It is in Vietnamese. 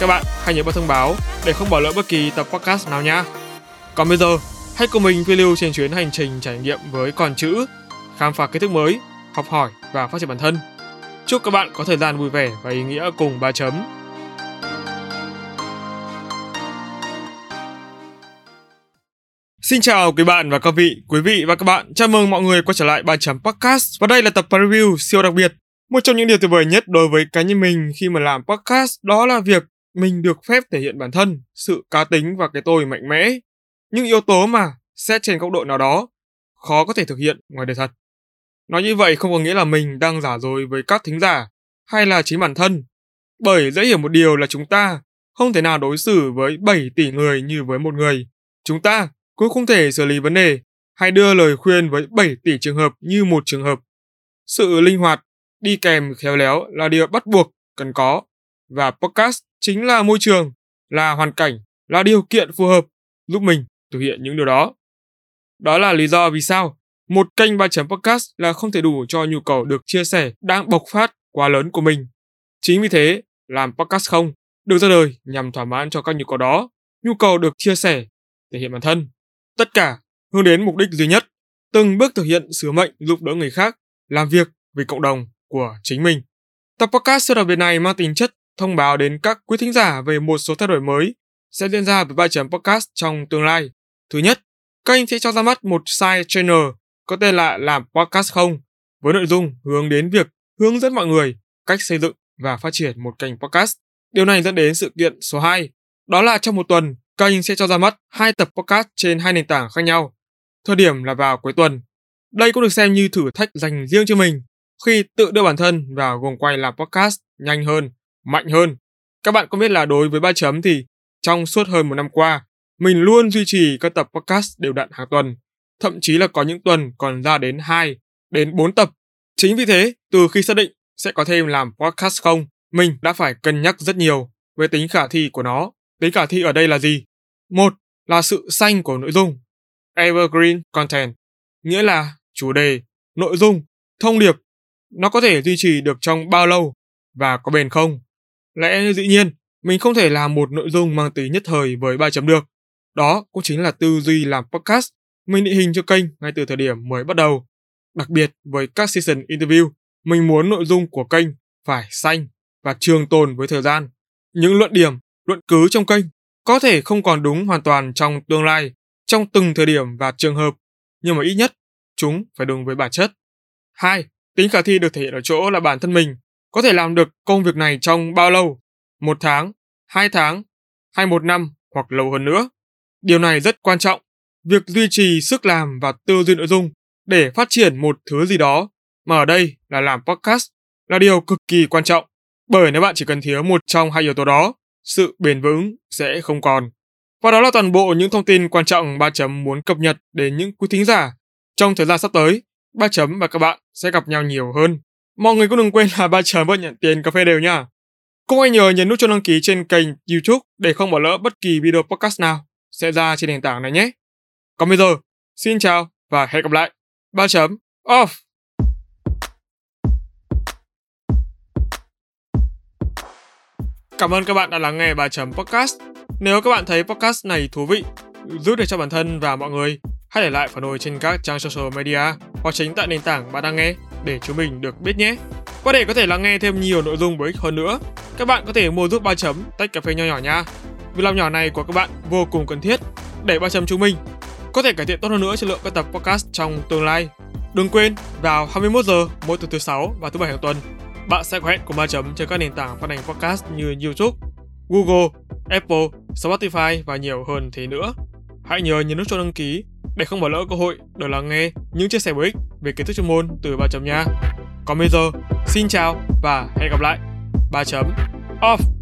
Các bạn hãy nhớ bật thông báo để không bỏ lỡ bất kỳ tập podcast nào nhé. Còn bây giờ, hãy cùng mình phiêu lưu trên chuyến hành trình trải nghiệm với Còn Chữ, khám phá kiến thức mới, học hỏi và phát triển bản thân. Chúc các bạn có thời gian vui vẻ và ý nghĩa cùng Bà Chấm. Xin chào quý bạn và các vị, quý vị và các bạn. Chào mừng mọi người quay trở lại Bà Chấm Podcast. Và đây là tập review siêu đặc biệt. Một trong những điều tuyệt vời nhất đối với cá nhân mình khi mà làm podcast đó là việc mình được phép thể hiện bản thân, sự cá tính và cái tôi mạnh mẽ. Những yếu tố mà, xét trên góc độ nào đó, khó có thể thực hiện ngoài đời thật. Nói như vậy không có nghĩa là mình đang giả dối với các thính giả hay là chính bản thân. Bởi dễ hiểu một điều là chúng ta không thể nào đối xử với 7 tỷ người như với một người. Chúng ta cũng không thể xử lý vấn đề hay đưa lời khuyên với 7 tỷ trường hợp như một trường hợp. Sự linh hoạt, đi kèm khéo léo là điều bắt buộc cần có. Và podcast chính là môi trường, là hoàn cảnh, là điều kiện phù hợp giúp mình thực hiện những điều đó. Đó là lý do vì sao một kênh 3 podcast là không thể đủ cho nhu cầu được chia sẻ đang bộc phát quá lớn của mình. Chính vì thế, Làm Podcast Không được ra đời nhằm thỏa mãn cho các nhu cầu đó, nhu cầu được chia sẻ, thể hiện bản thân. Tất cả hướng đến mục đích duy nhất, từng bước thực hiện sứ mệnh giúp đỡ người khác, làm việc vì cộng đồng của chính mình. Tập podcast siêu đặc biệt này mang tính chất thông báo đến các quý thính giả về một số thay đổi mới sẽ diễn ra với 3 podcast trong tương lai. Thứ nhất, kênh sẽ cho ra mắt một side channel có tên là Làm Podcast Không, với nội dung hướng đến việc hướng dẫn mọi người cách xây dựng và phát triển một kênh podcast. Điều này dẫn đến sự kiện số 2, đó là trong một tuần, kênh sẽ cho ra mắt 2 tập podcast trên 2 nền tảng khác nhau. Thời điểm là vào cuối tuần. Đây cũng được xem như thử thách dành riêng cho mình khi tự đưa bản thân vào guồng quay làm podcast nhanh hơn, mạnh hơn. Các bạn có biết là đối với 3 thì trong suốt hơn một năm qua, mình luôn duy trì các tập podcast đều đặn hàng tuần, thậm chí là có những tuần còn ra đến 2 đến 4 tập. Chính vì thế, từ khi xác định sẽ có thêm Làm Podcast Không, mình đã phải cân nhắc rất nhiều về tính khả thi của nó. Tính khả thi ở đây là gì? Một là sự xanh của nội dung, evergreen content, nghĩa là chủ đề, nội dung, thông điệp, nó có thể duy trì được trong bao lâu và có bền không? Lẽ dĩ nhiên, mình không thể làm một nội dung mang tính nhất thời với 3 được. Đó cũng chính là tư duy làm podcast mình định hình cho kênh ngay từ thời điểm mới bắt đầu. Đặc biệt với các season interview, mình muốn nội dung của kênh phải xanh và trường tồn với thời gian. Những luận điểm, luận cứ trong kênh có thể không còn đúng hoàn toàn trong tương lai, trong từng thời điểm và trường hợp, nhưng mà ít nhất chúng phải đúng với bản chất. 2. Tính khả thi được thể hiện ở chỗ là bản thân mình có thể làm được công việc này trong bao lâu, 1 tháng, 2 tháng, hay 1 năm hoặc lâu hơn nữa. Điều này rất quan trọng, việc duy trì sức làm và tư duy nội dung để phát triển một thứ gì đó, mà ở đây là làm podcast, là điều cực kỳ quan trọng, bởi nếu bạn chỉ cần thiếu một trong 2 yếu tố đó, sự bền vững sẽ không còn. Và đó là toàn bộ những thông tin quan trọng 3 muốn cập nhật đến những quý thính giả. Trong thời gian sắp tới, 3 và các bạn sẽ gặp nhau nhiều hơn. Mọi người cũng đừng quên là 3 vẫn nhận tiền cà phê đều nha. Cũng hãy nhớ nhấn nút cho đăng ký trên kênh YouTube để không bỏ lỡ bất kỳ video podcast nào sẽ ra trên nền tảng này nhé. Còn bây giờ, xin chào và hẹn gặp lại. 3 off. Cảm ơn các bạn đã lắng nghe 3 podcast. Nếu các bạn thấy podcast này thú vị, giúp được cho bản thân và mọi người, hãy để lại phản hồi trên các trang social media hoặc chính tại nền tảng bạn đang nghe để chúng mình được biết nhé. Và để có thể lắng nghe thêm nhiều nội dung bổ ích hơn nữa, các bạn có thể mua giúp 3 tách cà phê nho nhỏ nha. Việc làm nhỏ này của các bạn vô cùng cần thiết để 3 chúng mình có thể cải thiện tốt hơn nữa chất lượng các tập podcast trong tương lai. Đừng quên vào 21 giờ mỗi tuần thứ 6 và thứ 7 hàng tuần, bạn sẽ có hẹn cùng 3 trên các nền tảng phát hành podcast như YouTube, Google, Apple, Spotify và nhiều hơn thế nữa. Hãy nhớ nhấn nút cho đăng ký để không bỏ lỡ cơ hội được lắng nghe những chia sẻ bổ ích về kiến thức chuyên môn từ 3 nha. Còn bây giờ, xin chào và hẹn gặp lại. 3 off.